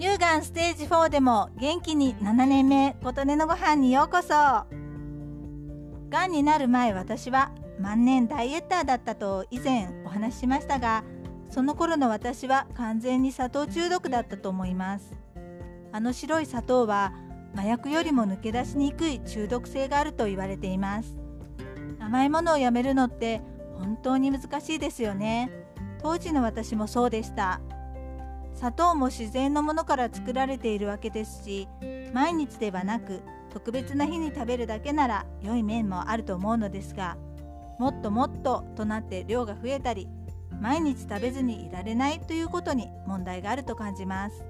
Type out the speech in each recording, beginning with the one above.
乳がんステージ4でも元気に7年目、琴音のご飯にようこそ。がんになる前、私は万年ダイエッターだったと以前お話ししましたが、その頃の私は完全に砂糖中毒だったと思います。あの白い砂糖は麻薬よりも抜け出しにくい中毒性があると言われています。甘いものをやめるのって本当に難しいですよね。当時の私もそうでした。砂糖も自然のものから作られているわけですし、毎日ではなく特別な日に食べるだけなら良い面もあると思うのですが、もっともっととなって量が増えたり、毎日食べずにいられないということに問題があると感じます。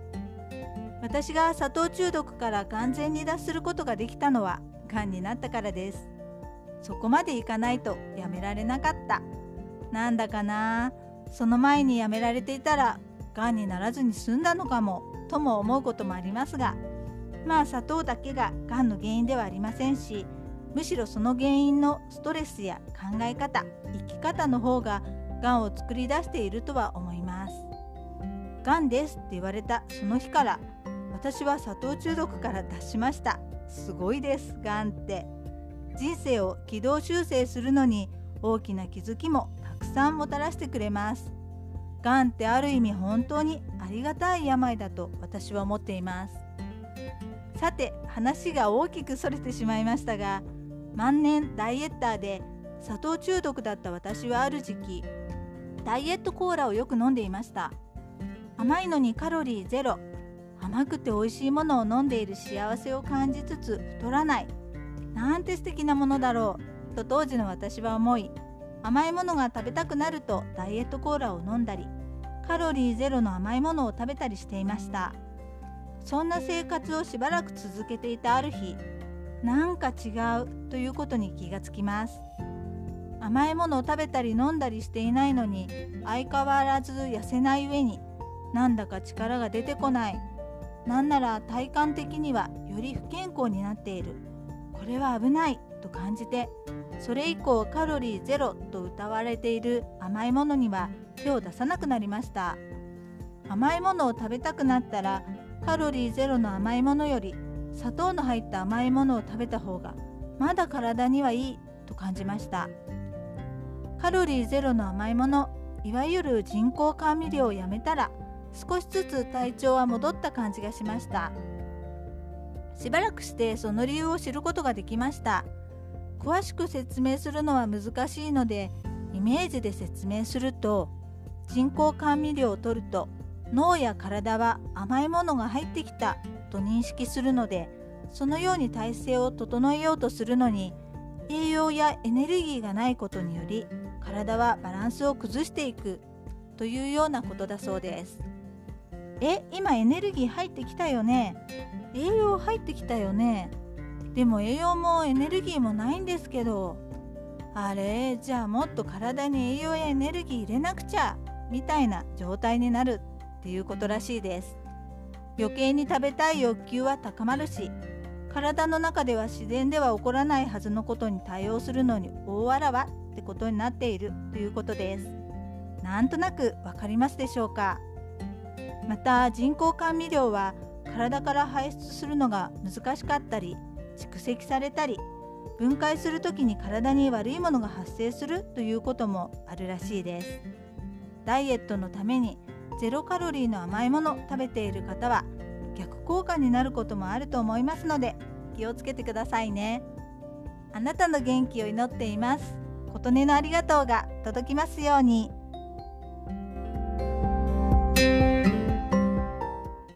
私が砂糖中毒から完全に脱することができたのは、がんになったからです。そこまでいかないとやめられなかった。なんだかな、その前にやめられていたらがんにならずに済んだのかもとも思うこともありますが、まあ砂糖だけががんの原因ではありませんし、むしろその原因のストレスや考え方、生き方の方ががんを作り出しているとは思います。がんですって言われたその日から、私は砂糖中毒から脱しました。すごいです、がんって。人生を軌道修正するのに大きな気づきもたくさんもたらしてくれます。がんってある意味本当にありがたい病だと私は思っています。さて、話が大きくそれてしまいましたが、万年ダイエッターで砂糖中毒だった私は、ある時期ダイエットコーラをよく飲んでいました。甘いのにカロリーゼロ、甘くて美味しいものを飲んでいる幸せを感じつつ太らない、なんて素敵なものだろうと当時の私は思い、甘いものが食べたくなるとダイエットコーラを飲んだり、カロリーゼロの甘いものを食べたりしていました。そんな生活をしばらく続けていたある日、なんか違うということに気がつきます。甘いものを食べたり飲んだりしていないのに、相変わらず痩せない上に、なんだか力が出てこない、なんなら体感的にはより不健康になっている、これは危ないと感じて、それ以降カロリーゼロと謳われている甘いものには手を出さなくなりました。甘いものを食べたくなったら、カロリーゼロの甘いものより砂糖の入った甘いものを食べた方がまだ体にはいいと感じました。カロリーゼロの甘いもの、いわゆる人工甘味料をやめたら、少しずつ体調は戻った感じがしました。しばらくしてその理由を知ることができました。詳しく説明するのは難しいので、イメージで説明すると、人工甘味料を摂ると脳や体は甘いものが入ってきたと認識するので、そのように体制を整えようとするのに、栄養やエネルギーがないことにより体はバランスを崩していくというようなことだそうです。今エネルギー入ってきたよね、栄養入ってきたよね、でも栄養もエネルギーもないんですけど、あれ、じゃあもっと体に栄養やエネルギー入れなくちゃみたいな状態になるっていうことらしいです。余計に食べたい欲求は高まるし、体の中では自然では起こらないはずのことに対応するのに大あらわってことになっているということです。なんとなくわかりますでしょうか。また人工甘味料は体から排出するのが難しかったり、蓄積されたり、分解するときに体に悪いものが発生するということもあるらしいです。ダイエットのためにゼロカロリーの甘いものを食べている方は逆効果になることもあると思いますので、気をつけてくださいね。あなたの元気を祈っています。琴音のありがとうが届きますように。